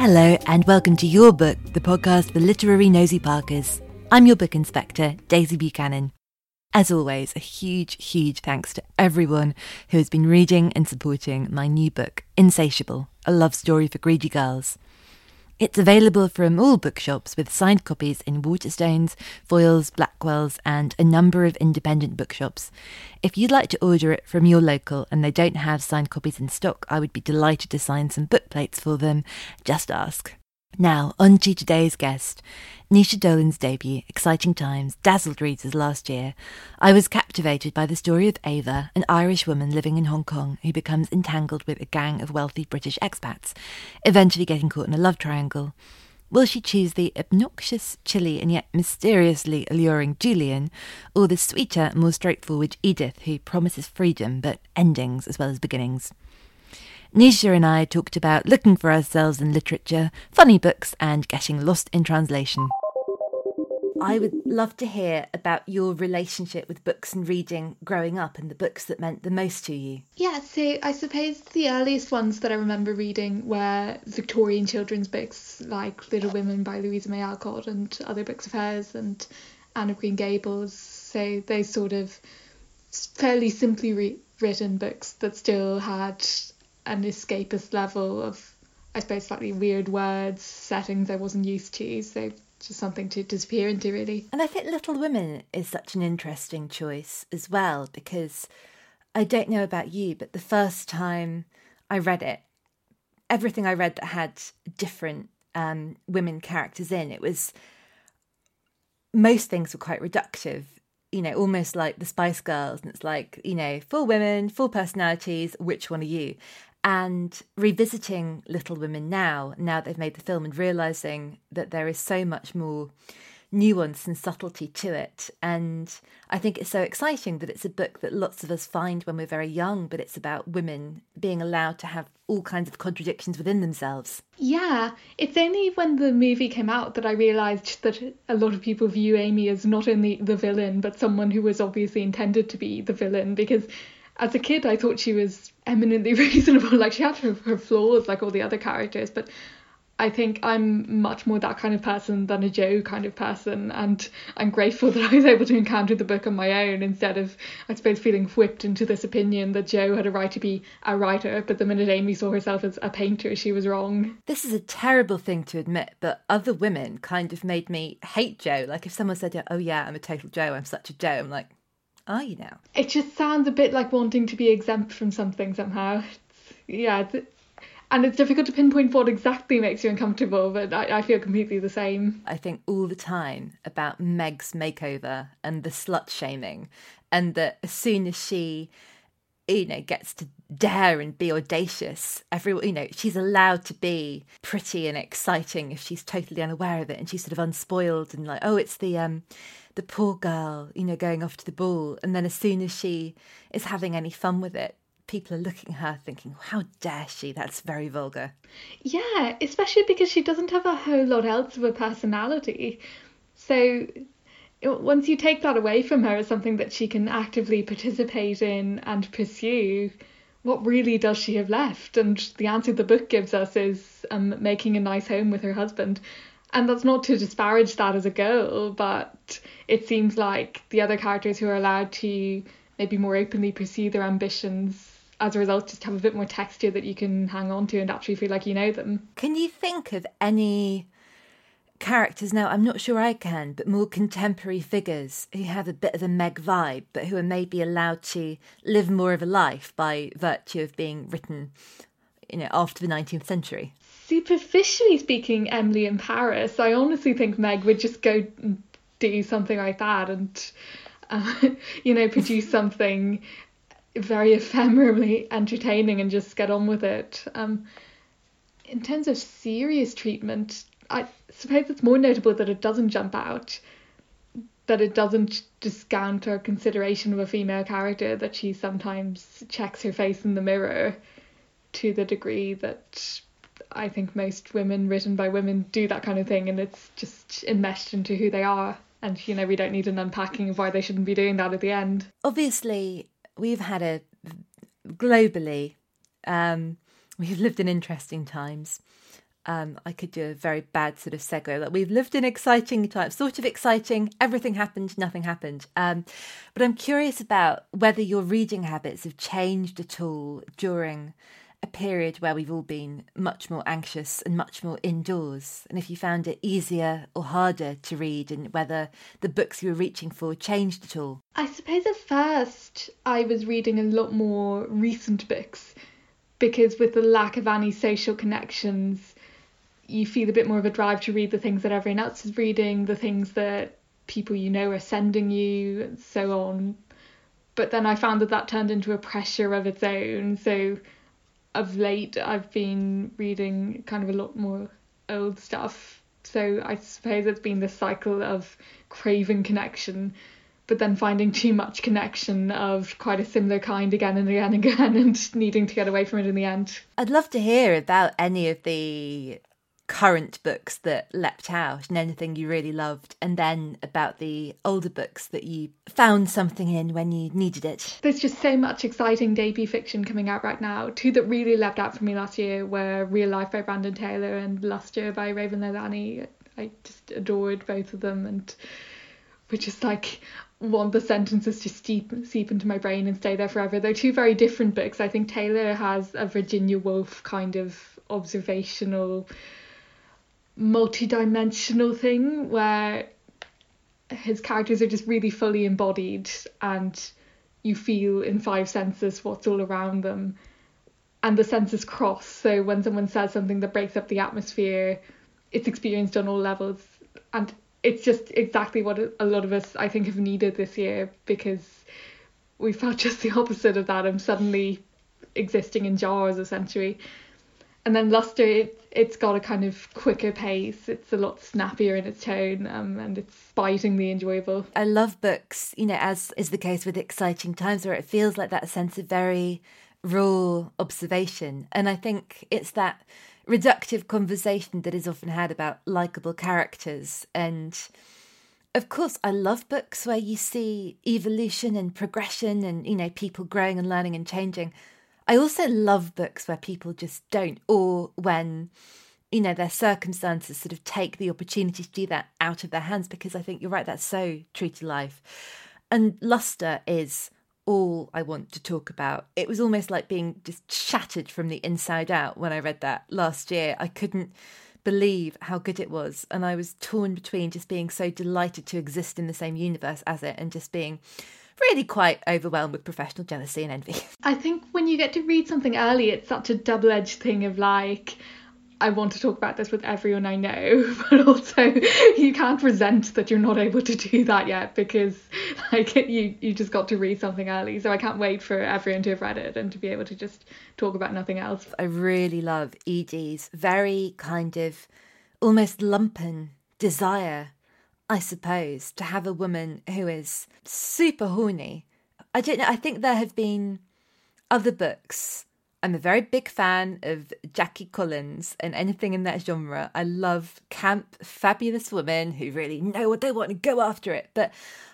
Hello and welcome to Your Book, the podcast for literary nosy parkers. I'm your book inspector, Daisy Buchanan. As always, a huge thanks to everyone who has been reading and supporting my new book, Insatiable, a love story for greedy girls. It's available from all bookshops with signed copies in Waterstones, Foyles, Blackwell's and a number of independent bookshops. If you'd like to order it from your local and they don't have signed copies in stock, I would be delighted to sign some book plates for them. Just ask. Now, on to today's guest. Nisha Dolan's debut, Exciting Times, dazzled readers last year. I was captivated by the story of Ava, an Irish woman living in Hong Kong who becomes entangled with a gang of wealthy British expats, eventually getting caught in a love triangle. Will she choose the obnoxious, chilly and yet mysteriously alluring Julian, or the sweeter, more straightforward Edith, who promises freedom but endings as well as beginnings? Nisha and I talked about looking for ourselves in literature, funny books and getting lost in translation. I would love to hear about your relationship with books and reading growing up and the books that meant the most to you. Yeah, so I suppose the earliest ones that I remember reading were Victorian children's books like Little Women by Louisa May Alcott and other books of hers and Anne of Green Gables. So those sort of fairly simply written books that still had an escapist level of, I suppose, slightly weird words, settings I wasn't used to, so just something to disappear into, really. And I think Little Women is such an interesting choice as well, because I don't know about you, but the first time I read it, everything I read that had different women characters in, it was, most things were quite reductive, you know, almost like the Spice Girls, and it's like, you know, 4 women, 4 personalities, which one are you? And revisiting Little Women now they've made the film and realising that there is so much more nuance and subtlety to it. And I think it's so exciting that it's a book that lots of us find when we're very young, but it's about women being allowed to have all kinds of contradictions within themselves. Yeah, it's only when the movie came out that I realised that a lot of people view Amy as not only the villain, but someone who was obviously intended to be the villain, because as a kid, I thought she was eminently reasonable. Like, she had her flaws, like all the other characters, but I think I'm much more that kind of person than a Jo kind of person, and I'm grateful that I was able to encounter the book on my own instead of, I suppose, feeling whipped into this opinion that Jo had a right to be a writer, but the minute Amy saw herself as a painter, she was wrong. This is a terrible thing to admit, but other women kind of made me hate Jo. Like, if someone said, oh yeah, I'm a total Jo, I'm such a Jo, I'm like, are you now? It just sounds a bit like wanting to be exempt from something somehow. And it's difficult to pinpoint what exactly makes you uncomfortable, but I feel completely the same. I think all the time about Meg's makeover and the slut shaming, and that as soon as she, you know, gets to dare and be audacious, everyone, you know, she's allowed to be pretty and exciting if she's totally unaware of it, and she's sort of unspoiled and like, oh, it's the poor girl, you know, going off to the ball. And then as soon as she is having any fun with it, people are looking at her thinking, how dare she? That's very vulgar. Yeah, especially because she doesn't have a whole lot else of a personality. So once you take that away from her as something that she can actively participate in and pursue, what really does she have left? And the answer the book gives us is making a nice home with her husband. And that's not to disparage that as a girl, but it seems like the other characters who are allowed to maybe more openly pursue their ambitions as a result just have a bit more texture that you can hang on to and actually feel like you know them. Can you think of any characters now, I'm not sure I can, but more contemporary figures who have a bit of a Meg vibe, but who are maybe allowed to live more of a life by virtue of being written, you know, after the 19th century? Superficially speaking, Emily in Paris, I honestly think Meg would just go and do something like that and, you know, produce something very ephemerally entertaining and just get on with it. In terms of serious treatment, I suppose it's more notable that it doesn't jump out, that it doesn't discount her consideration of a female character, that she sometimes checks her face in the mirror to the degree that I think most women written by women do that kind of thing, and it's just enmeshed into who they are. And, you know, we don't need an unpacking of why they shouldn't be doing that at the end. Obviously, we've had a globally, we've lived in interesting times. I could do a very bad sort of segue. Like, we've lived in exciting times, sort of exciting. Everything happened, nothing happened. But I'm curious about whether your reading habits have changed at all during a period where we've all been much more anxious and much more indoors, and if you found it easier or harder to read, and whether the books you were reaching for changed at all. I suppose at first I was reading a lot more recent books, because with the lack of any social connections, you feel a bit more of a drive to read the things that everyone else is reading, the things that people you know are sending you, and so on. But then I found that that turned into a pressure of its own. So of late, I've been reading kind of a lot more old stuff. So I suppose it's been this cycle of craving connection, but then finding too much connection of quite a similar kind again and again and again, and needing to get away from it in the end. I'd love to hear about any of the current books that leapt out and anything you really loved, and then about the older books that you found something in when you needed it. There's just so much exciting debut fiction coming out right now. Two that really leapt out for me last year were Real Life by Brandon Taylor and Luster by Raven Lelani. I just adored both of them, and we're just like, want the sentences to seep into my brain and stay there forever. They're two very different books. I think Taylor has a Virginia Woolf kind of observational, multi-dimensional thing where his characters are just really fully embodied and you feel in five senses what's all around them, and the senses cross, so when someone says something that breaks up the atmosphere, it's experienced on all levels. And it's just exactly what a lot of us, I think, have needed this year, because we felt just the opposite of that and suddenly existing in jars essentially. And then Luster, it's got a kind of quicker pace. It's a lot snappier in its tone, and it's bitingly enjoyable. I love books, you know, as is the case with Exciting Times, where it feels like that sense of very raw observation. And I think it's that reductive conversation that is often had about likeable characters. And of course, I love books where you see evolution and progression and, you know, people growing and learning and changing. I also love books where people just don't, or when, you know, their circumstances sort of take the opportunity to do that out of their hands, because I think you're right, that's so true to life. And Luster is all I want to talk about. It was almost like being just shattered from the inside out when I read that last year. I couldn't believe how good it was, and I was torn between just being so delighted to exist in the same universe as it and just being really quite overwhelmed with professional jealousy and envy. I think when you get to read something early, it's such a double-edged thing of like, I want to talk about this with everyone I know, but also you can't resent that you're not able to do that yet, because like you just got to read something early. So I can't wait for everyone to have read it and to be able to just talk about nothing else. I really love Edie's very kind of almost lumpen desire, I suppose, to have a woman who is super horny. I don't know, I think there have been other books. I'm a very big fan of Jackie Collins and anything in that genre. I love camp, fabulous women who really know what they want and go after it. But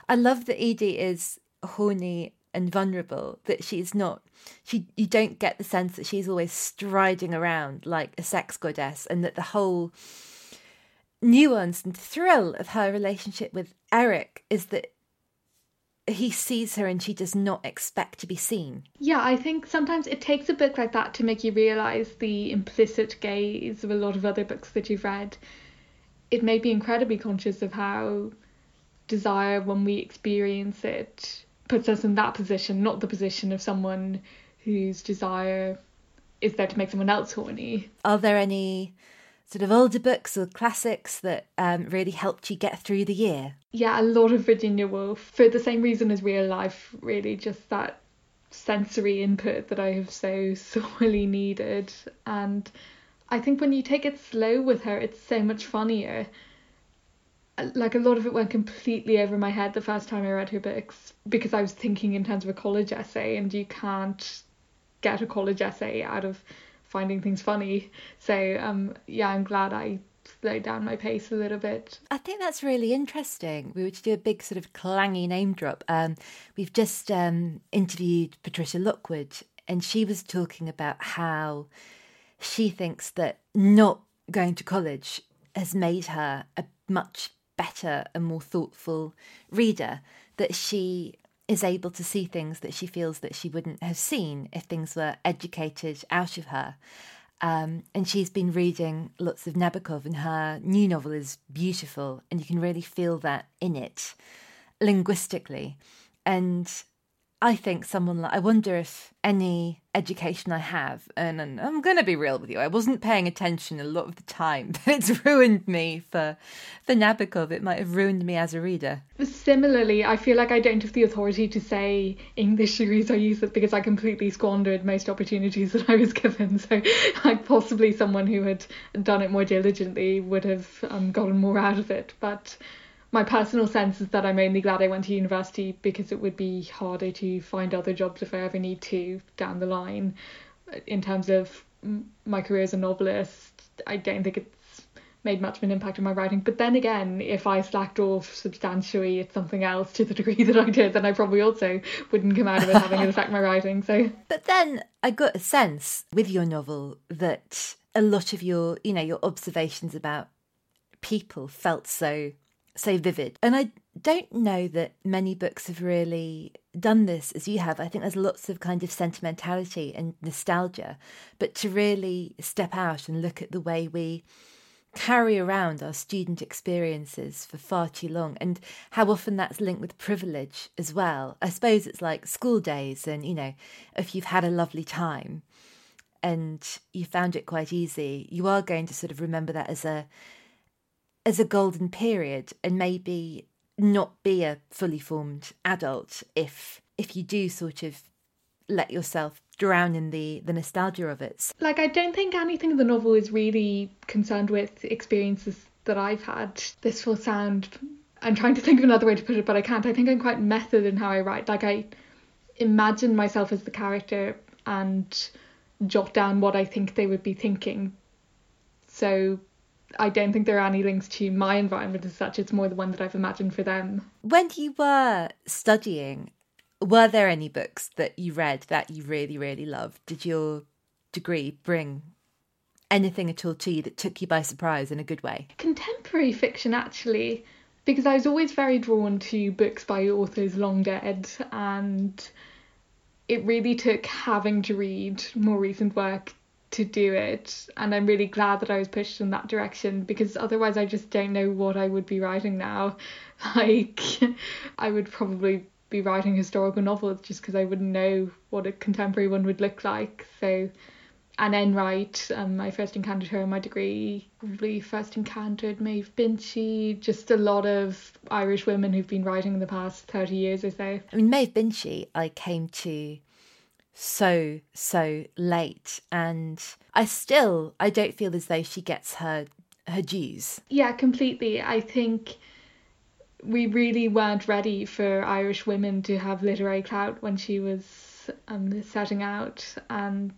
I love that Edie is horny and vulnerable, that she's not, you don't get the sense that she's always striding around like a sex goddess, and that the whole nuance and thrill of her relationship with Eric is that he sees her and she does not expect to be seen. Yeah, I think sometimes it takes a book like that to make you realise the implicit gaze of a lot of other books that you've read. It made me incredibly conscious of how desire, when we experience it, puts us in that position, not the position of someone whose desire is there to make someone else horny. Are there any sort of older books or classics that really helped you get through the year? Yeah, a lot of Virginia Woolf, for the same reason as Real Life, really, just that sensory input that I have so sorely needed. And I think when you take it slow with her, it's so much funnier. Like, a lot of it went completely over my head the first time I read her books, because I was thinking in terms of a college essay, and you can't get a college essay out of finding things funny. So yeah, I'm glad I slowed down my pace a little bit. I think that's really interesting. We would do a big sort of clangy name drop. We've just interviewed Patricia Lockwood, and she was talking about how she thinks that not going to college has made her a much better and more thoughtful reader, that she is able to see things that she feels that she wouldn't have seen if things were educated out of her. And she's been reading lots of Nabokov, and her new novel is beautiful, and you can really feel that in it linguistically. And I think someone like, I wonder if any education I have, and I'm going to be real with you, I wasn't paying attention a lot of the time, but it's ruined me for Nabokov. It might have ruined me as a reader. Similarly, I feel like I don't have the authority to say English degrees are useless, because I completely squandered most opportunities that I was given. So, like, possibly someone who had done it more diligently would have gotten more out of it. But my personal sense is that I'm only glad I went to university, because it would be harder to find other jobs if I ever need to down the line. In terms of my career as a novelist, I don't think it's made much of an impact on my writing. But then again, if I slacked off substantially at something else to the degree that I did, then I probably also wouldn't come out of it having an effect on my writing. So, but then I got a sense with your novel that a lot of your, you know, your observations about people felt so vivid. And I don't know that many books have really done this as you have. I think there's lots of kind of sentimentality and nostalgia, but to really step out and look at the way we carry around our student experiences for far too long, and how often that's linked with privilege as well. I suppose it's like school days, and, you know, if you've had a lovely time and you found it quite easy, you are going to sort of remember that as a golden period, and maybe not be a fully formed adult if you do sort of let yourself drown in the nostalgia of it. Like, I don't think anything in the novel is really concerned with experiences that I've had. This will sound, I'm trying to think of another way to put it, but I can't. I think I'm quite method in how I write. Like, I imagine myself as the character and jot down what I think they would be thinking. So I don't think there are any links to my environment as such. It's more the one that I've imagined for them. When you were studying, were there any books that you read that you really, really loved? Did your degree bring anything at all to you that took you by surprise in a good way? Contemporary fiction, actually, because I was always very drawn to books by authors long dead, and it really took having to read more recent work to do it. And I'm really glad that I was pushed in that direction, because otherwise I just don't know what I would be writing now. Like, I would probably be writing historical novels just because I wouldn't know what a contemporary one would look like. So Anne Enright, I first encountered her in my degree, probably first encountered Maeve Binchy, just a lot of Irish women who've been writing in the past 30 years or so. I mean, Maeve Binchy I came to so late, and I don't feel as though she gets her dues. Yeah, completely. I think we really weren't ready for Irish women to have literary clout when she was setting out. And,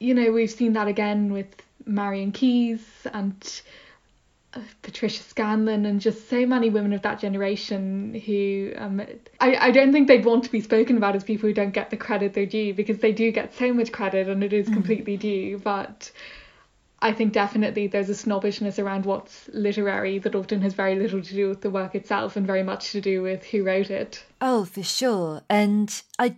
you know, we've seen that again with Marion Keyes and Patricia Scanlon, and just so many women of that generation who I don't think they'd want to be spoken about as people who don't get the credit they're due, because they do get so much credit and it is completely due. But I think definitely there's a snobbishness around what's literary that often has very little to do with the work itself and very much to do with who wrote it. Oh, for sure. And I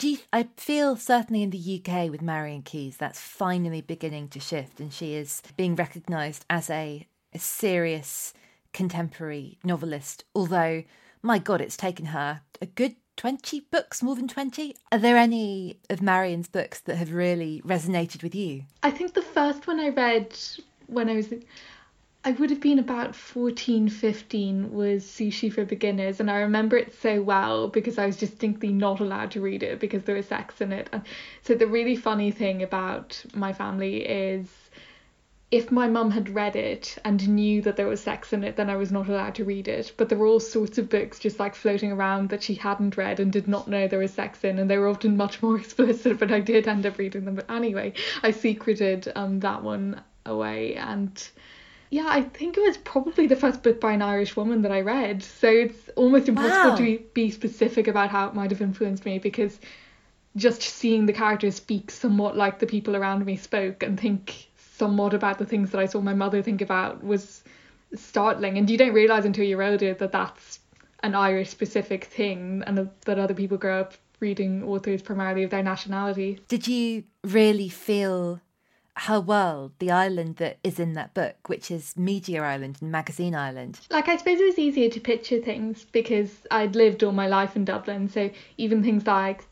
feel certainly in the UK with Marion Keyes, that's finally beginning to shift, and she is being recognised as a serious contemporary novelist, although, my God, it's taken her a good 20 books, more than 20. Are there any of Marion's books that have really resonated with you? I think the first one I read when I would have been about 14, 15, was Sushi for Beginners, and I remember it so well because I was distinctly not allowed to read it because there was sex in it. And so the really funny thing about my family is if my mum had read it and knew that there was sex in it, then I was not allowed to read it. But there were all sorts of books just like floating around that she hadn't read and did not know there was sex in, and they were often much more explicit, but I did end up reading them. But anyway, I secreted that one away. And yeah, I think it was probably the first book by an Irish woman that I read. So it's almost impossible to be specific about how it might have influenced me, because just seeing the characters speak somewhat like the people around me spoke and think somewhat about the things that I saw my mother think about was startling. And you don't realise until you're older that that's an Irish specific thing, and that other people grow up reading authors primarily of their nationality. Did you really feel her world, the island that is in that book, which is Media Island and Magazine Island? Like, I suppose it was easier to picture things because I'd lived all my life in Dublin, so even things like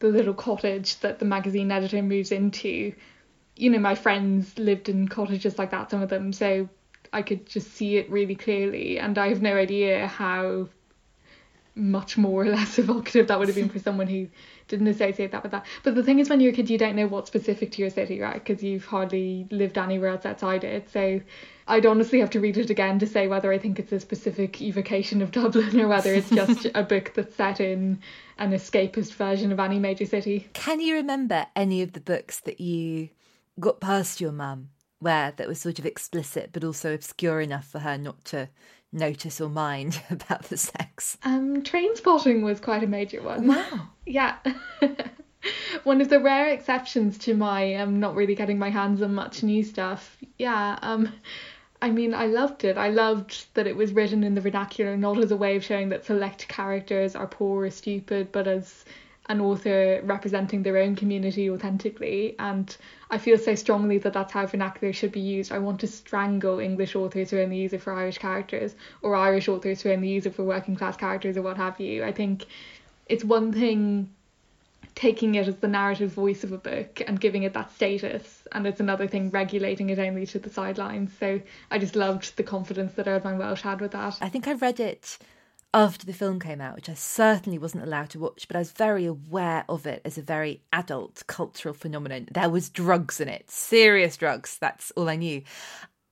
the little cottage that the magazine editor moves into, you know, my friends lived in cottages like that, some of them, so I could just see it really clearly. And I have no idea how much more or less evocative that would have been for someone who didn't associate that with that. But the thing is, when you're a kid, you don't know what's specific to your city, right? Because you've hardly lived anywhere else outside it. So I'd honestly have to read it again to say whether I think it's a specific evocation of Dublin or whether it's just a book that's set in an escapist version of any major city. Can you remember any of the books that you got past your mum where that was sort of explicit but also obscure enough for her not to notice or mind about the sex? Trainspotting was quite a major one. Wow. Yeah. One of the rare exceptions to my not really getting my hands on much new stuff. Yeah. I mean, I loved it. I loved that it was written in the vernacular, not as a way of showing that select characters are poor or stupid, but as an author representing their own community authentically. And I feel so strongly that that's how vernacular should be used. I want to strangle English authors who only use it for Irish characters, or Irish authors who only use it for working class characters, or what have you. I think it's one thing taking it as the narrative voice of a book and giving it that status, and it's another thing regulating it only to the sidelines. So I just loved the confidence that Erdmann Welsh had with that. I think I read it after the film came out, which I certainly wasn't allowed to watch, but I was very aware of it as a very adult cultural phenomenon. There was drugs in it, serious drugs, that's all I knew.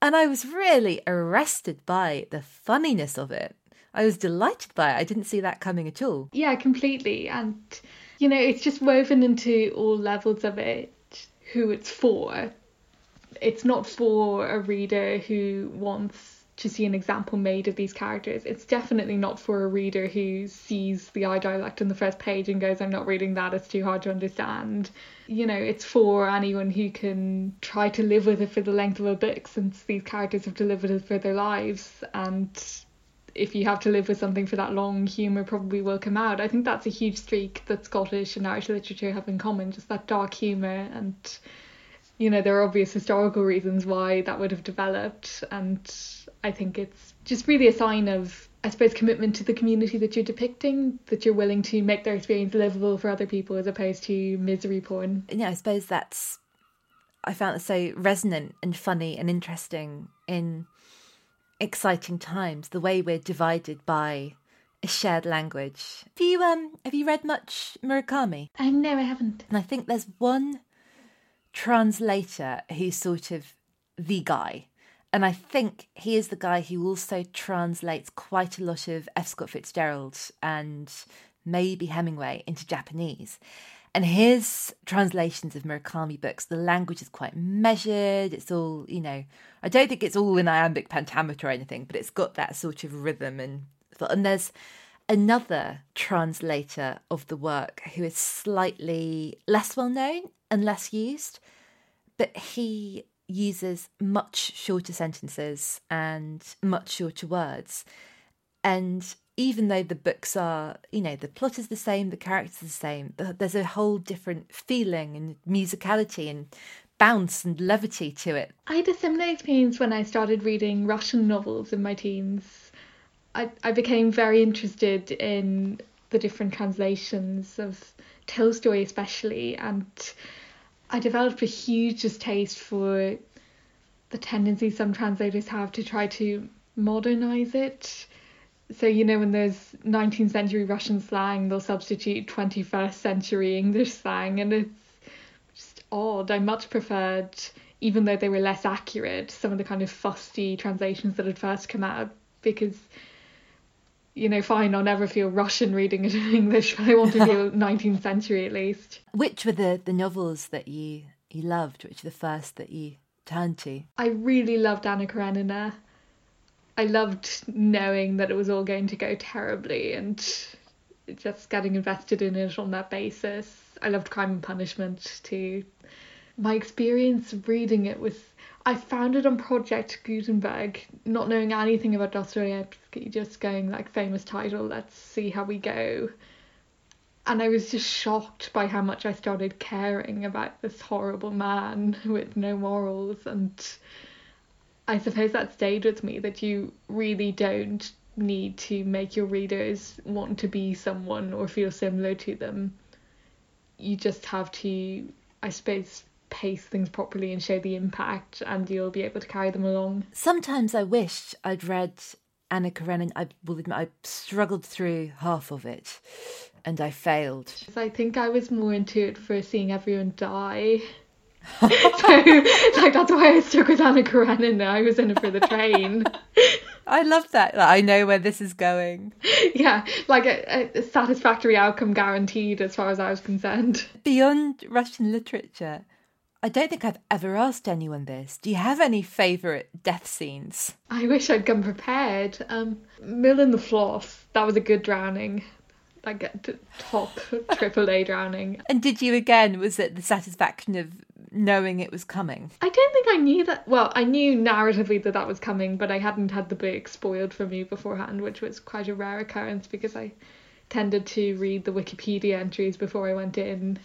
And I was really arrested by the funniness of it. I was delighted by it. I didn't see that coming at all. Yeah, completely. And, you know, it's just woven into all levels of it, who it's for. It's not for a reader who wants to see an example made of these characters. It's definitely not for a reader who sees the eye dialect on the first page and goes, I'm not reading that, it's too hard to understand. You know, it's for anyone who can try to live with it for the length of a book, since these characters have delivered it for their lives. And if you have to live with something for that long, humour probably will come out. I think that's a huge streak that Scottish and Irish literature have in common, just that dark humour. And, you know, there are obvious historical reasons why that would have developed, and I think it's just really a sign of, I suppose, commitment to the community that you're depicting, that you're willing to make their experience livable for other people as opposed to misery porn. Yeah, I suppose that's, I found it so resonant and funny and interesting in Exciting Times, the way we're divided by a shared language. Have you read much Murakami? No, I haven't. And I think there's one translator who's sort of the guy. And I think he is the guy who also translates quite a lot of F. Scott Fitzgerald and maybe Hemingway into Japanese. And his translations of Murakami books, the language is quite measured. It's all, you know, I don't think it's all in iambic pentameter or anything, but it's got that sort of rhythm. And there's another translator of the work who is slightly less well known and less used, but he uses much shorter sentences and much shorter words. And even though the books are, you know, the plot is the same, the characters are the same, there's a whole different feeling and musicality and bounce and levity to it. I had a similar experience when I started reading Russian novels in my teens. I became very interested in the different translations of Tolstoy especially, and I developed a huge distaste for the tendency some translators have to try to modernise it. So, you know, when there's 19th century Russian slang, they'll substitute 21st century English slang, and it's just odd. I much preferred, even though they were less accurate, some of the kind of fusty translations that had first come out, because, you know, fine, I'll never feel Russian reading it in English, but I want to feel 19th century at least. Which were the novels that you loved? Which were the first that you turned to? I really loved Anna Karenina. I loved knowing that it was all going to go terribly and just getting invested in it on that basis. I loved Crime and Punishment too. My experience of reading it was, I found it on Project Gutenberg, not knowing anything about Dostoevsky, just going like, famous title, let's see how we go. And I was just shocked by how much I started caring about this horrible man with no morals, and I suppose that stayed with me, that you really don't need to make your readers want to be someone or feel similar to them. You just have to, I suppose, pace things properly and show the impact, and you'll be able to carry them along. Sometimes I wish I'd read Anna Karenina. I will admit I struggled through half of it and I failed. I think I was more into it for seeing everyone die. So, like, that's why I stuck with Anna Karenina. I was in it for the train. I love that. Like, I know where this is going. Yeah, like a satisfactory outcome guaranteed as far as I was concerned. Beyond Russian literature, I don't think I've ever asked anyone this. Do you have any favourite death scenes? I wish I'd come prepared. Mill in the Floss. That was a good drowning. Like top AAA drowning. And did you again? Was it the satisfaction of knowing it was coming? I don't think I knew that. Well, I knew narratively that was coming, but I hadn't had the book spoiled for me beforehand, which was quite a rare occurrence because I tended to read the Wikipedia entries before I went in.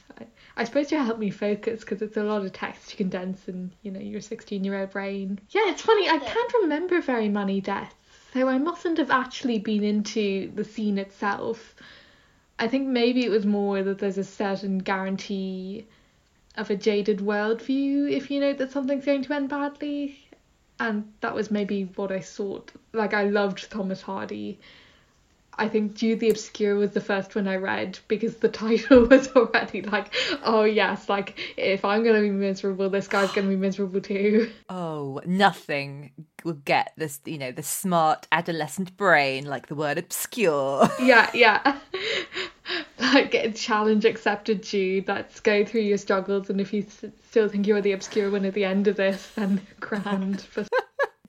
I suppose to help me focus, because it's a lot of text to condense in, you know, your 16-year-old brain. Yeah, it's funny. I can't remember very many deaths, so I mustn't have actually been into the scene itself. I think maybe it was more that there's a certain guarantee of a jaded worldview if you know that something's going to end badly. And that was maybe what I sought. Like, I loved Thomas Hardy. I think Jude the Obscure was the first one I read because the title was already like, oh yes, like, if I'm going to be miserable, this guy's going to be miserable too. Oh, nothing will get this, you know, the smart adolescent brain like the word obscure. Yeah. Like, challenge accepted, Jude. Let's go through your struggles, and if you still think you're the obscure one at the end of this, then grand.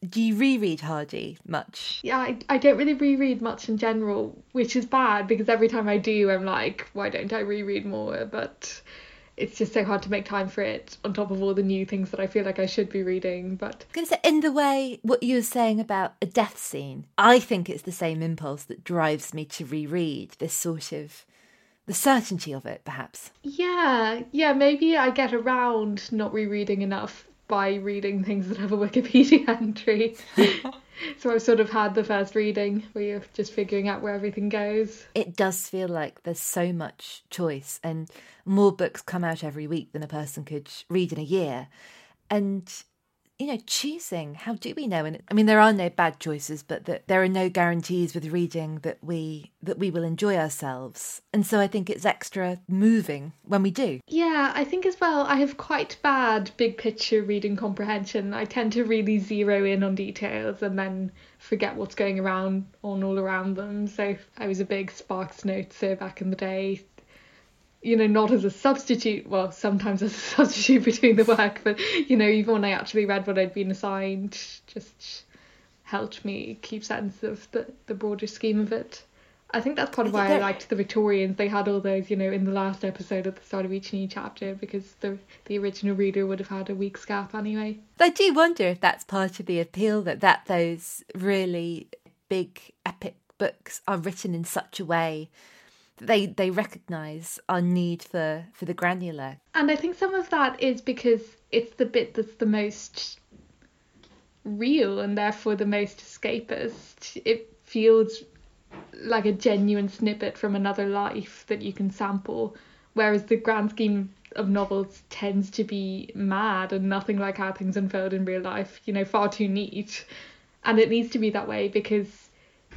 Do you reread Hardy much? Yeah, I don't really reread much in general, which is bad because every time I do, I'm like, why don't I reread more? But it's just so hard to make time for it on top of all the new things that I feel like I should be reading. But I was going to say, in the way what you were saying about a death scene, I think it's the same impulse that drives me to reread, this sort of the certainty of it, perhaps. Yeah, maybe I get around not rereading enough by reading things that have a Wikipedia entry. So I've sort of had the first reading where you're just figuring out where everything goes. It does feel like there's so much choice, and more books come out every week than a person could read in a year. And, you know, choosing, how do we know? And I mean, there are no bad choices, but that there are no guarantees with reading that we will enjoy ourselves. And so I think it's extra moving when we do. Yeah, I think as well, I have quite bad big picture reading comprehension. I tend to really zero in on details and then forget what's going around on all around them. So I was a big Sparks noteser back in the day. You know, not as a substitute, well, sometimes as a substitute between the work, but, you know, even when I actually read what I'd been assigned, just helped me keep sense of the broader scheme of it. I think that's part of why I liked the Victorians. They had all those, you know, in the last episode at the start of each new chapter, because the original reader would have had a week's gap anyway. I do wonder if that's part of the appeal, that those really big epic books are written in such a way that they recognise our need for the granular. And I think some of that is because it's the bit that's the most real and therefore the most escapist. It feels like a genuine snippet from another life that you can sample, whereas the grand scheme of novels tends to be mad and nothing like how things unfold in real life, you know, far too neat. And it needs to be that way, because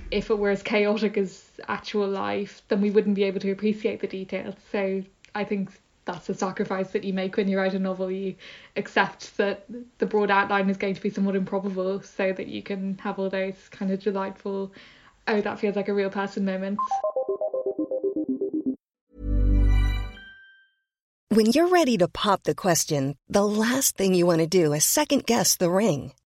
if it were as chaotic as actual life, then we wouldn't be able to appreciate the details. So I think that's the sacrifice that you make when you write a novel. You accept that the broad outline is going to be somewhat improbable so that you can have all those kind of delightful, oh, that feels like a real person moment. When you're ready to pop the question, the last thing you want to do is second guess the ring.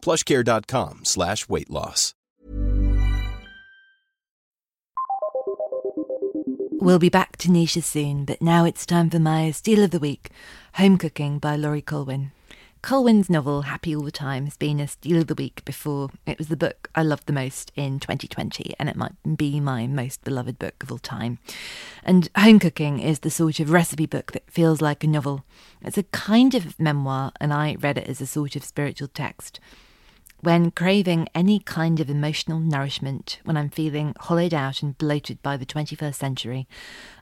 plushcare.com/weight loss. We'll be back to Nisha soon, but now it's time for my Steal of the Week, Home Cooking by Laurie Colwyn. Colwyn's novel Happy All the Time has been a steal of the week before. It was the book I loved the most in 2020, and it might be my most beloved book of all time. And Home Cooking is the sort of recipe book that feels like a novel. It's a kind of memoir, and I read it as a sort of spiritual text. When craving any kind of emotional nourishment, when I'm feeling hollowed out and bloated by the 21st century,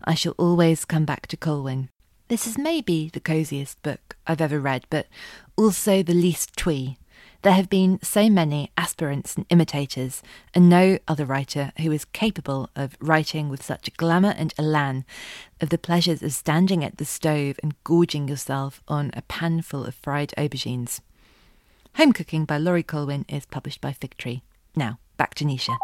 I shall always come back to Colwyn. This is maybe the cosiest book I've ever read, but also the least twee. There have been so many aspirants and imitators, and no other writer who is capable of writing with such glamour and elan of the pleasures of standing at the stove and gorging yourself on a panful of fried aubergines. Home Cooking by Laurie Colwyn is published by Fig Tree. Now, back to Nisha.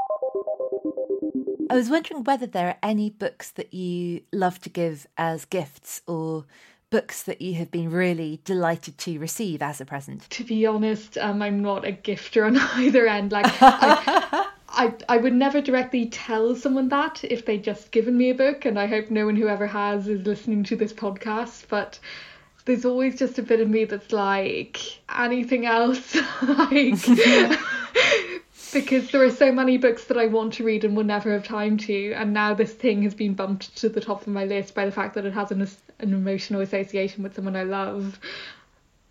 I was wondering whether there are any books that you love to give as gifts, or books that you have been really delighted to receive as a present. To be honest, I'm not a gifter on either end. Like, I would never directly tell someone that if they'd just given me a book, and I hope no one who ever has is listening to this podcast, but there's always just a bit of me that's like, anything else? Because there are so many books that I want to read and will never have time to, and now this thing has been bumped to the top of my list by the fact that it has an emotional association with someone I love.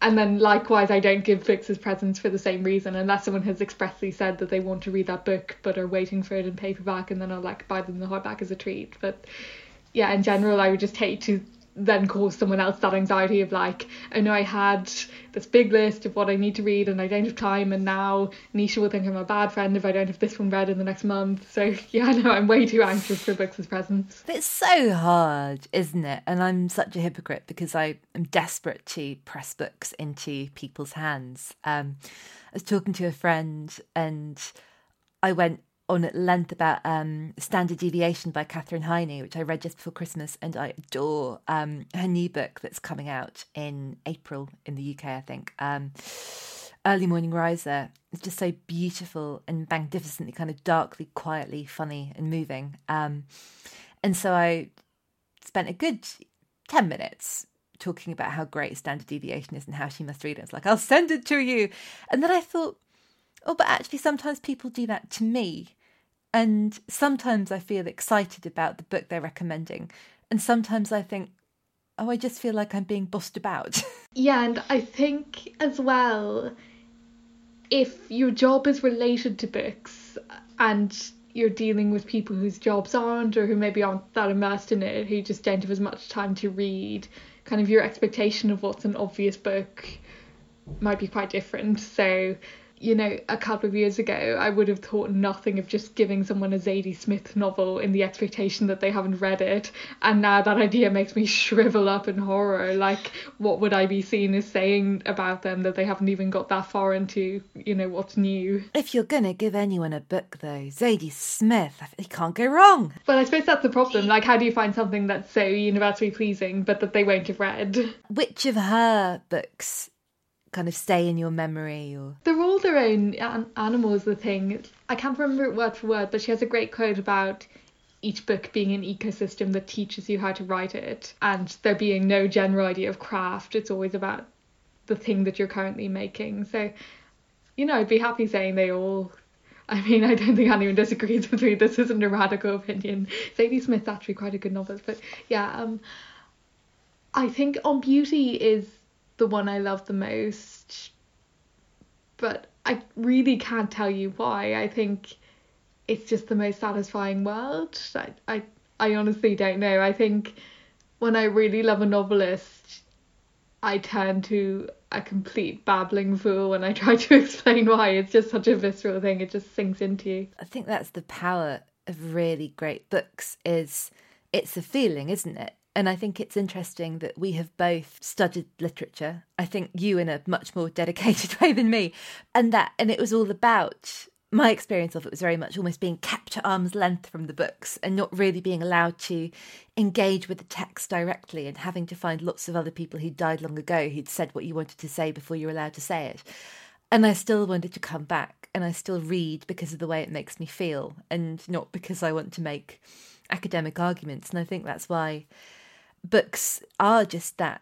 And then likewise, I don't give books as presents for the same reason, unless someone has expressly said that they want to read that book but are waiting for it in paperback, and then I'll like buy them the hardback as a treat. But yeah, in general, I would just hate to then cause someone else that anxiety of like, oh no, I had this big list of what I need to read and I don't have time, and now Nisha will think I'm a bad friend if I don't have this one read in the next month. So yeah, no, I'm way too anxious for books as presents. It's so hard, isn't it? And I'm such a hypocrite because I am desperate to press books into people's hands. I was talking to a friend and I went on at length about Standard Deviation by Catherine Heiny, which I read just before Christmas, and I adore her new book that's coming out in April in the UK, I think. Early Morning Riser. It's just so beautiful and magnificently kind of darkly, quietly funny and moving. And so I spent a good 10 minutes talking about how great Standard Deviation is and how she must read it. It's like, I'll send it to you. And then I thought, oh, but actually sometimes people do that to me. And sometimes I feel excited about the book they're recommending. And sometimes I think, oh, I just feel like I'm being bossed about. Yeah, and I think as well, if your job is related to books and you're dealing with people whose jobs aren't, or who maybe aren't that immersed in it, who just don't have as much time to read, kind of your expectation of what's an obvious book might be quite different. So, you know, a couple of years ago, I would have thought nothing of just giving someone a Zadie Smith novel in the expectation that they haven't read it. And now that idea makes me shrivel up in horror. Like, what would I be seen as saying about them that they haven't even got that far into, you know, what's new? If you're going to give anyone a book, though, Zadie Smith, it can't go wrong. Well, I suppose that's the problem. Like, how do you find something that's so universally pleasing, but that they won't have read? Which of her books kind of stay in your memory? Or they're all their own animal is the thing. I can't remember it word for word, but she has a great quote about each book being an ecosystem that teaches you how to write it, and there being no general idea of craft. It's always about the thing that you're currently making. So, you know, I'd be happy saying they all, I mean, I don't think anyone disagrees with me. This isn't a radical opinion. Zadie Smith's actually quite a good novelist, but yeah, I think On Beauty is the one I love the most, but I really can't tell you why. I think it's just the most satisfying world. I honestly don't know. I think when I really love a novelist, I turn to a complete babbling fool when I try to explain why. It's just such a visceral thing. It just sinks into you. I think that's the power of really great books, is it's a feeling, isn't it? And I think it's interesting that we have both studied literature. I think you in a much more dedicated way than me. And it was all about, my experience of it was very much almost being kept at arm's length from the books and not really being allowed to engage with the text directly, and having to find lots of other people who died long ago who'd said what you wanted to say before you were allowed to say it. And I still wanted to come back, and I still read because of the way it makes me feel, and not because I want to make academic arguments. And I think that's why books are just that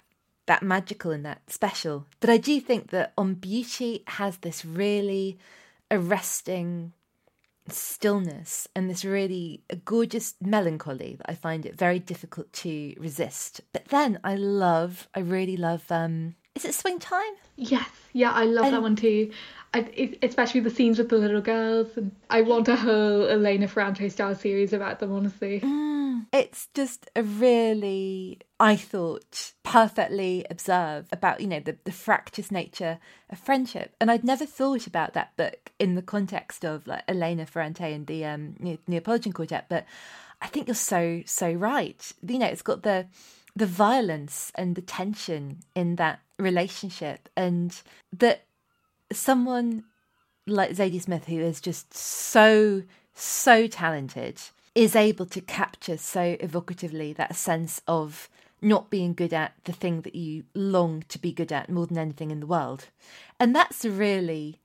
magical and that special. But I do think that On Beauty has this really arresting stillness and this really gorgeous melancholy that I find it very difficult to resist. But then I really love is it Swing Time? Yes, yeah, I love that one too. Especially the scenes with the little girls. And I want a whole Elena Ferrante style series about them, honestly. It's just a really, I thought, perfectly observed about, you know, the fractious nature of friendship. And I'd never thought about that book in the context of like Elena Ferrante and the Neapolitan Quartet, but I think you're so right. You know, it's got the violence and the tension in that relationship, and that someone like Zadie Smith, who is just so talented, is able to capture so evocatively that sense of not being good at the thing that you long to be good at more than anything in the world. And that's a really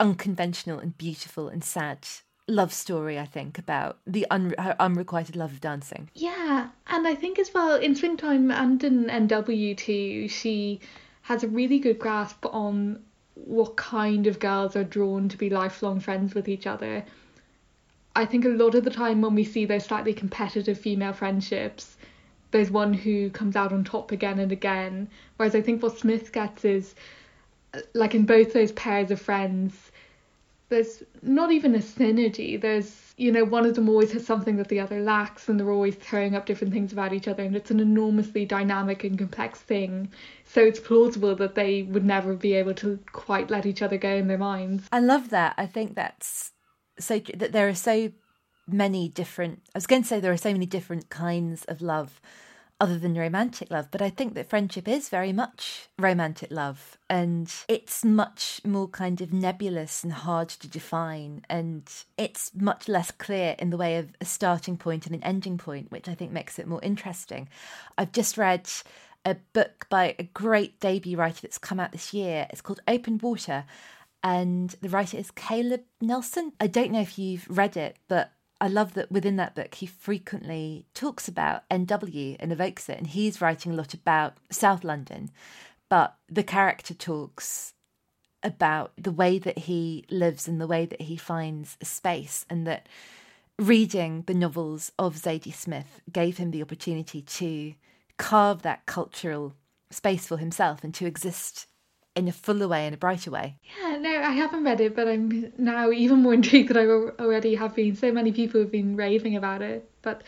unconventional and beautiful and sad love story, I think, about the her unrequited love of dancing. Yeah, and I think as well in Swing Time and in NW too, she has a really good grasp on what kind of girls are drawn to be lifelong friends with each other. I think a lot of the time when we see those slightly competitive female friendships, there's one who comes out on top again and again. Whereas I think what Smith gets is, like in both those pairs of friends, there's not even a synergy. There's, you know, one of them always has something that the other lacks, and they're always throwing up different things about each other, and it's an enormously dynamic and complex thing. So it's plausible that they would never be able to quite let each other go in their minds. I love that. I think that's so, that there are so many different kinds of love. other than romantic love. But I think that friendship is very much romantic love, and it's much more kind of nebulous and hard to define, and it's much less clear in the way of a starting point and an ending point, which I think makes it more interesting. I've just read a book by a great debut writer that's come out this year. It's called Open Water, and the writer is Caleb Nelson. I don't know if you've read it, but I love that within that book he frequently talks about NW and evokes it, and he's writing a lot about South London, but the character talks about the way that he lives and the way that he finds space, and that reading the novels of Zadie Smith gave him the opportunity to carve that cultural space for himself and to exist in a fuller way, in a brighter way. Yeah, no, I haven't read it, but I'm now even more intrigued than I already have been. So many people have been raving about it, but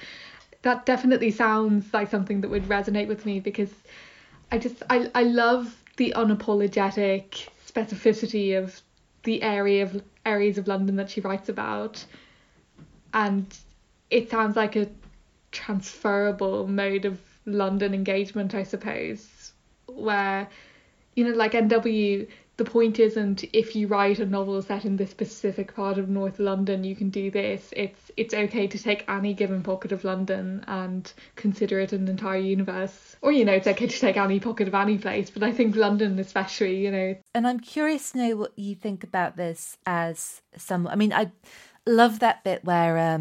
that definitely sounds like something that would resonate with me, because I love the unapologetic specificity of the areas of London that she writes about, and it sounds like a transferable mode of London engagement, I suppose, where, you know, like NW, the point isn't if you write a novel set in this specific part of North London, you can do this. It's okay to take any given pocket of London and consider it an entire universe. Or, you know, it's okay to take any pocket of any place, but I think London especially, you know. And I'm curious to know what you think about this as someone. I mean, I love that bit where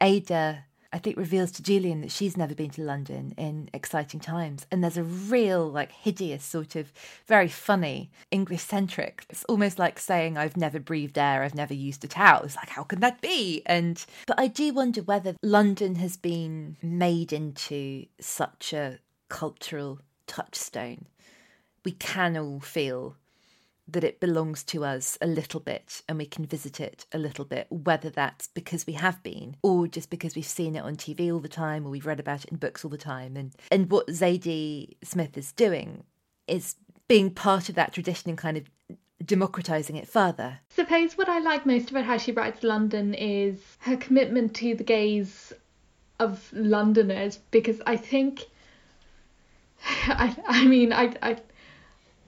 Ada, I think, reveals to Julian that she's never been to London in Exciting Times. And there's a real, like, hideous sort of very funny English-centric. It's almost like saying, I've never breathed air, I've never used a towel. It's like, how can that be? But I do wonder whether London has been made into such a cultural touchstone. We can all feel that it belongs to us a little bit and we can visit it a little bit, whether that's because we have been or just because we've seen it on TV all the time or we've read about it in books all the time. And what Zadie Smith is doing is being part of that tradition and kind of democratising it further. I suppose what I like most about how she writes London is her commitment to the gaze of Londoners, because I think...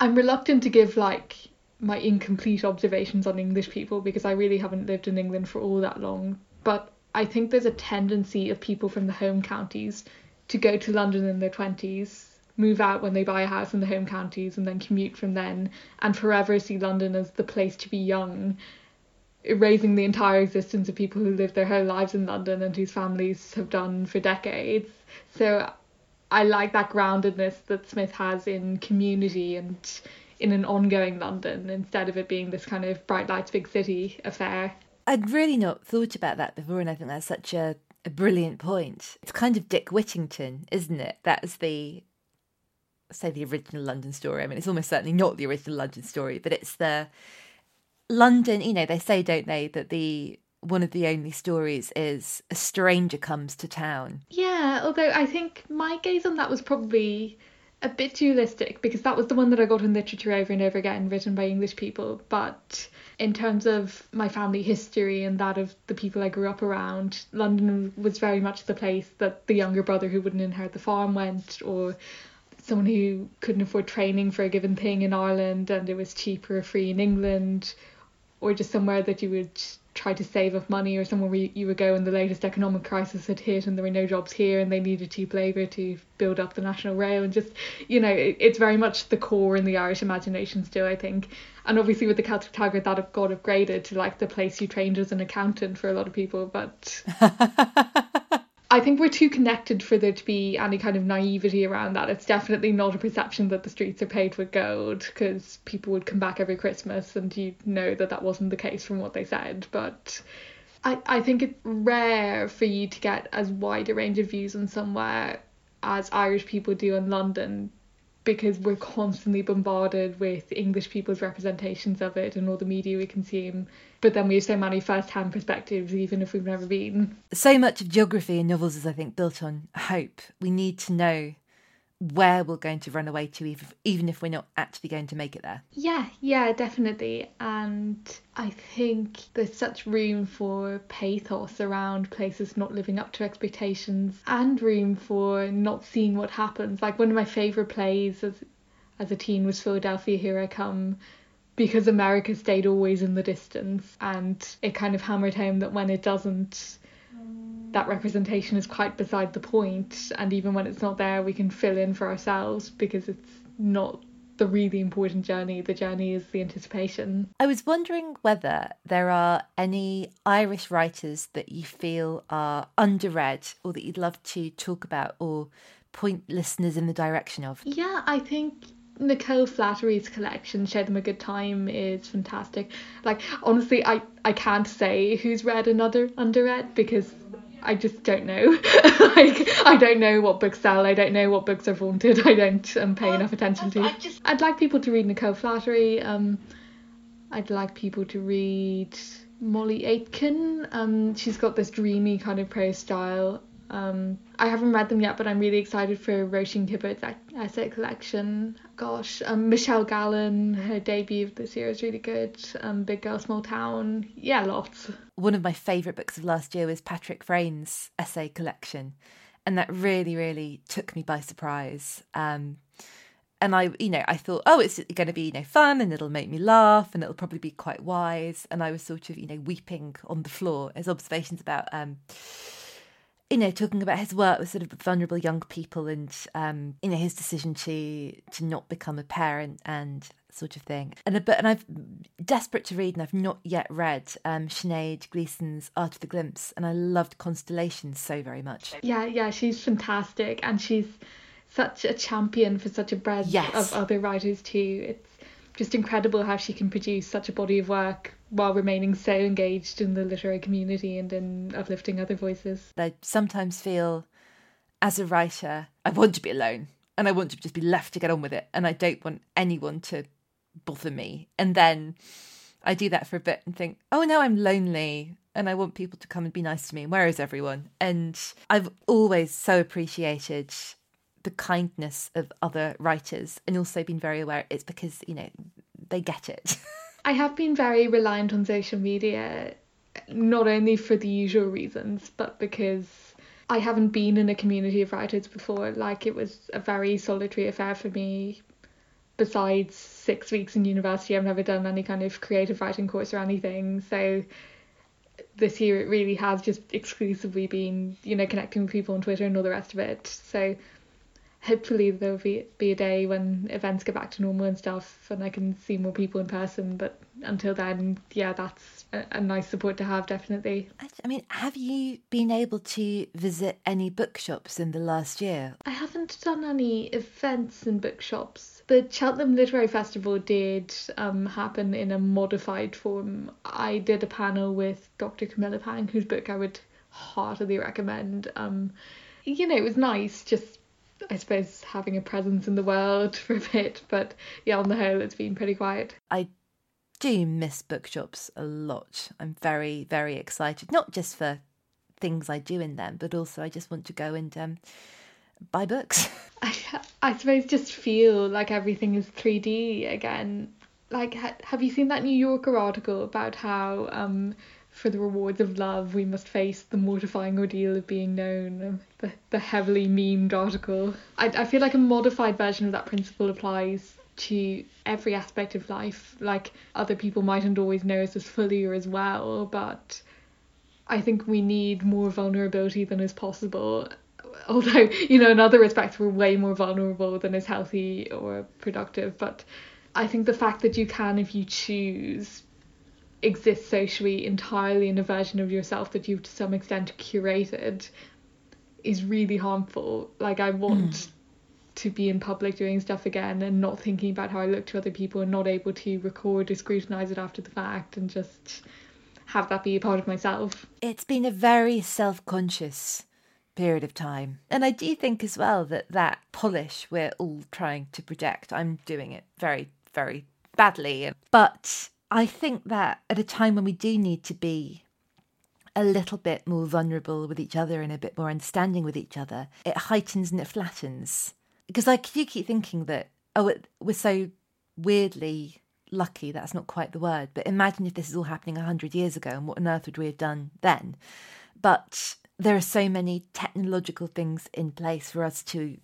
I'm reluctant to give, like, my incomplete observations on English people, because I really haven't lived in England for all that long. But I think there's a tendency of people from the home counties to go to London in their 20s, move out when they buy a house in the home counties, and then commute from then, and forever see London as the place to be young, erasing the entire existence of people who live their whole lives in London and whose families have done for decades. So I like that groundedness that Smith has in community and in an ongoing London, instead of it being this kind of bright lights, big city affair. I'd really not thought about that before, and I think that's such a brilliant point. It's kind of Dick Whittington, isn't it? That's the original London story. I mean, it's almost certainly not the original London story, but it's the London, you know, they say, don't they, that one of the only stories is a stranger comes to town. Yeah, although I think my gaze on that was probably a bit dualistic, because that was the one that I got in literature over and over again, written by English people. But in terms of my family history and that of the people I grew up around, London was very much the place that the younger brother who wouldn't inherit the farm went, or someone who couldn't afford training for a given thing in Ireland and it was cheap or free in England, or just somewhere that you would try to save up money, or somewhere where you would go when the latest economic crisis had hit and there were no jobs here and they needed cheap labour to build up the national rail. And just, you know, it's very much the core in the Irish imagination still, I think. And obviously with the Celtic Tiger, that got upgraded to, like, the place you trained as an accountant for a lot of people. But I think we're too connected for there to be any kind of naivety around that. It's definitely not a perception that the streets are paved with gold, because people would come back every Christmas and you know that wasn't the case from what they said. But I think it's rare for you to get as wide a range of views on somewhere as Irish people do in London, because we're constantly bombarded with English people's representations of it and all the media we consume. But then we have so many first-hand perspectives, even if we've never been. So much of geography in novels is, I think, built on hope. We need to know where we're going to run away to, even if we're not actually going to make it there. Yeah, definitely. And I think there's such room for pathos around places not living up to expectations, and room for not seeing what happens. Like, one of my favourite plays as a teen was Philadelphia, Here I Come, because America stayed always in the distance, and it kind of hammered home that when it doesn't, that representation is quite beside the point, and even when it's not there, we can fill in for ourselves, because it's not the really important journey. The journey is the anticipation. I was wondering whether there are any Irish writers that you feel are underread, or that you'd love to talk about or point listeners in the direction of. Yeah, I think Nicole Flattery's collection, Show Them a Good Time, is fantastic. Like, honestly, I can't say who's read another underread, because I just don't know. Like, I don't know what books sell. I don't know what books are vaunted. I don't pay enough attention to. I'd like people to read Nicole Flattery. I'd like people to read Molly Aitken. She's got this dreamy kind of prose style. I haven't read them yet, but I'm really excited for Roisin Gibbert's essay collection. Gosh, Michelle Gallen, her debut this year is really good. Big Girl, Small Town. Yeah, lots. One of my favourite books of last year was Patrick Vrain's essay collection, and that really, really took me by surprise. And I thought, oh, it's going to be, fun, and it'll make me laugh, and it'll probably be quite wise. And I was sort of, weeping on the floor as observations about talking about his work with sort of vulnerable young people, and his decision to not become a parent and sort of thing. And I've desperate to read, and I've not yet read Sinead Gleason's Art of the Glimpse, and I loved Constellations so very much. Yeah, she's fantastic, and she's such a champion for such a breadth of other writers too. It's just incredible how she can produce such a body of work while remaining so engaged in the literary community and in uplifting other voices. I sometimes feel, as a writer, I want to be alone, and I want to just be left to get on with it, and I don't want anyone to bother me. And then I do that for a bit and think, oh no, I'm lonely, and I want people to come and be nice to me, and where is everyone? And I've always so appreciated the kindness of other writers, and also been very aware it's because, they get it. I have been very reliant on social media, not only for the usual reasons, but because I haven't been in a community of writers before. Like, it was a very solitary affair for me. Besides 6 weeks in university, I've never done any kind of creative writing course or anything. So this year it really has just exclusively been, connecting with people on Twitter and all the rest of it. So hopefully there'll be a day when events get back to normal and stuff, and I can see more people in person. But until then, yeah, that's a nice support to have, definitely. I mean, have you been able to visit any bookshops in the last year? I haven't done any events in bookshops. The Cheltenham Literary Festival did happen in a modified form. I did a panel with Dr. Camilla Pang, whose book I would heartily recommend. It was nice, just, I suppose, having a presence in the world for a bit, but yeah, on the whole it's been pretty quiet. I do miss bookshops a lot. I'm very, very excited, not just for things I do in them, but also I just want to go and buy books. I suppose just feel like everything is 3D again. Like, have you seen that New Yorker article about how for the rewards of love, we must face the mortifying ordeal of being known, the heavily memed article? I feel like a modified version of that principle applies to every aspect of life. Like, other people mightn't always know us as fully or as well, but I think we need more vulnerability than is possible. Although, in other respects, we're way more vulnerable than is healthy or productive. But I think the fact that you can, if you choose, exist socially entirely in a version of yourself that you've to some extent curated is really harmful. Like, I want to be in public doing stuff again and not thinking about how I look to other people, and not able to record or scrutinise it after the fact, and just have that be a part of myself. It's been a very self-conscious period of time, and I do think as well that polish we're all trying to project, I'm doing it very, very badly, but I think that at a time when we do need to be a little bit more vulnerable with each other and a bit more understanding with each other, it heightens and it flattens Because I do keep thinking that, oh, we're so weirdly lucky, that's not quite the word, but imagine if this is all happening 100 years ago and what on earth would we have done then? But there are so many technological things in place for us to,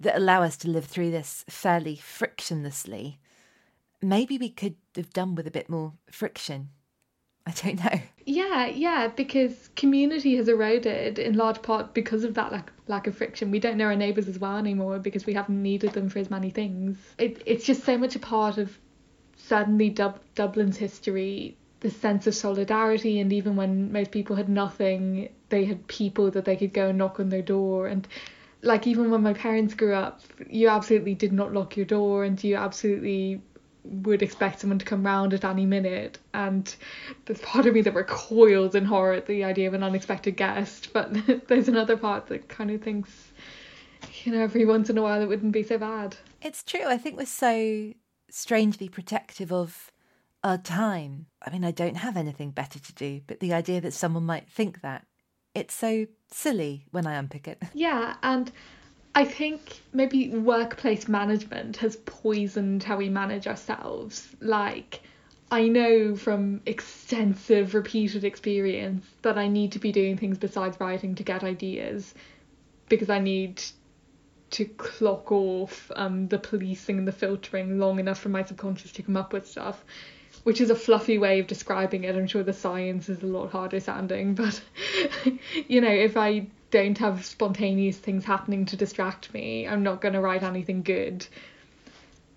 that allow us to live through this fairly frictionlessly. Maybe we could have done with a bit more friction. I don't know. Yeah, because community has eroded in large part because of that lack of friction. We don't know our neighbours as well anymore because we haven't needed them for as many things. It's just so much a part of suddenly Dublin's history, the sense of solidarity, and even when most people had nothing, they had people that they could go and knock on their door. And like even when my parents grew up, you absolutely did not lock your door and you absolutely would expect someone to come round at any minute, and there's part of me that recoils in horror at the idea of an unexpected guest, but there's another part that kind of thinks, you know, every once in a while it wouldn't be so bad. It's true. I think we're so strangely protective of our time. I mean, I don't have anything better to do, but the idea that someone might think that, it's so silly when I unpick it. Yeah, and I think maybe workplace management has poisoned how we manage ourselves. Like, I know from extensive repeated experience that I need to be doing things besides writing to get ideas because I need to clock off the policing and the filtering long enough for my subconscious to come up with stuff, which is a fluffy way of describing it. I'm sure the science is a lot harder sounding, but, you know, if I don't have spontaneous things happening to distract me, I'm not going to write anything good.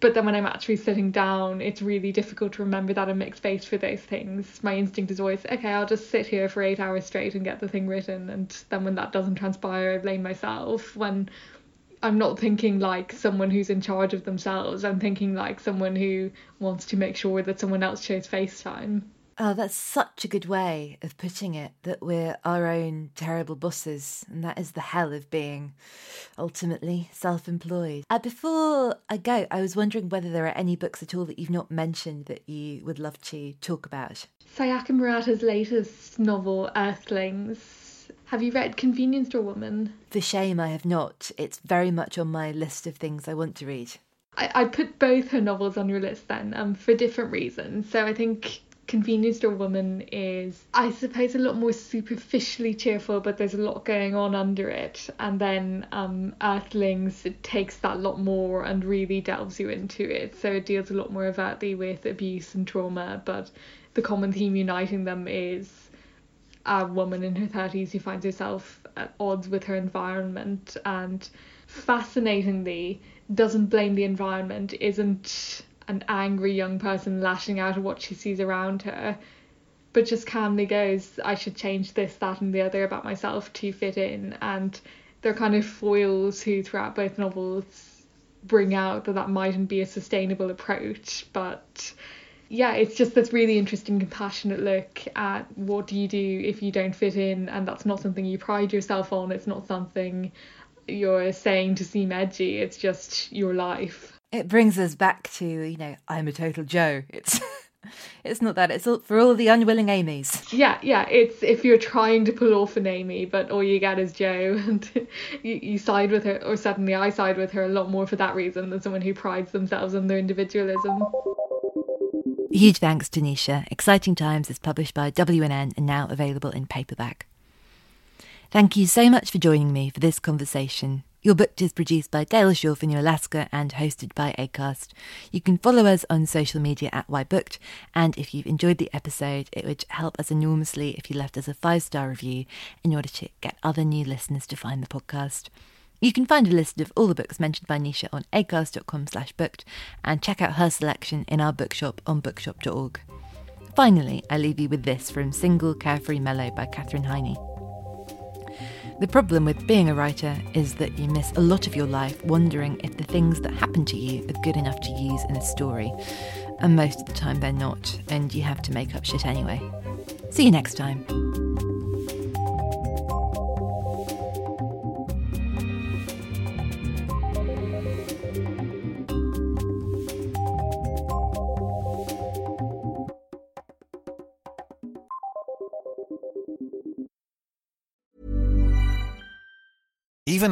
But then when I'm actually sitting down, it's really difficult to remember that and make space for those things. My instinct is always, okay, I'll just sit here for 8 hours straight and get the thing written. And then when that doesn't transpire, I blame myself. When I'm not thinking like someone who's in charge of themselves, I'm thinking like someone who wants to make sure that someone else shows FaceTime. Oh, that's such a good way of putting it, that we're our own terrible bosses, and that is the hell of being ultimately self-employed. Before I go, I was wondering whether there are any books at all that you've not mentioned that you would love to talk about. Sayaka Murata's latest novel, Earthlings. Have you read Convenience Store Woman? For shame, I have not. It's very much on my list of things I want to read. I put both her novels on your list then, for different reasons. So I think Convenience Store Woman is, I suppose, a lot more superficially cheerful, but there's a lot going on under it. And then Earthlings, it takes that lot more and really delves you into it. So it deals a lot more overtly with abuse and trauma, but the common theme uniting them is a woman in her 30s who finds herself at odds with her environment and, fascinatingly, doesn't blame the environment, isn't an angry young person lashing out at what she sees around her, but just calmly goes, I should change this, that and the other about myself to fit in. And they're kind of foils who throughout both novels bring out that mightn't be a sustainable approach. But yeah, it's just this really interesting, compassionate look at what do you do if you don't fit in, and that's not something you pride yourself on, it's not something you're saying to seem edgy, it's just your life. It brings us back to, you know, I'm a total Jo. It's not that. It's all, for all the unwilling Amys. Yeah. It's if you're trying to pull off an Amy, but all you get is Jo, and you side with her, or suddenly I side with her a lot more for that reason than someone who prides themselves on their individualism. Huge thanks to Nisha. Exciting Times is published by WNN and now available in paperback. Thank you so much for joining me for this conversation. Your Booked is produced by Dale Shaw for New Alaska and hosted by Acast. You can follow us on social media at YBooked, and if you've enjoyed the episode, it would help us enormously if you left us a 5-star review in order to get other new listeners to find the podcast. You can find a list of all the books mentioned by Nisha on acast.com/booked and check out her selection in our bookshop on bookshop.org. Finally, I leave you with this from Single Carefree Mellow by Catherine Heiny. The problem with being a writer is that you miss a lot of your life wondering if the things that happen to you are good enough to use in a story. And most of the time they're not, and you have to make up shit anyway. See you next time. Even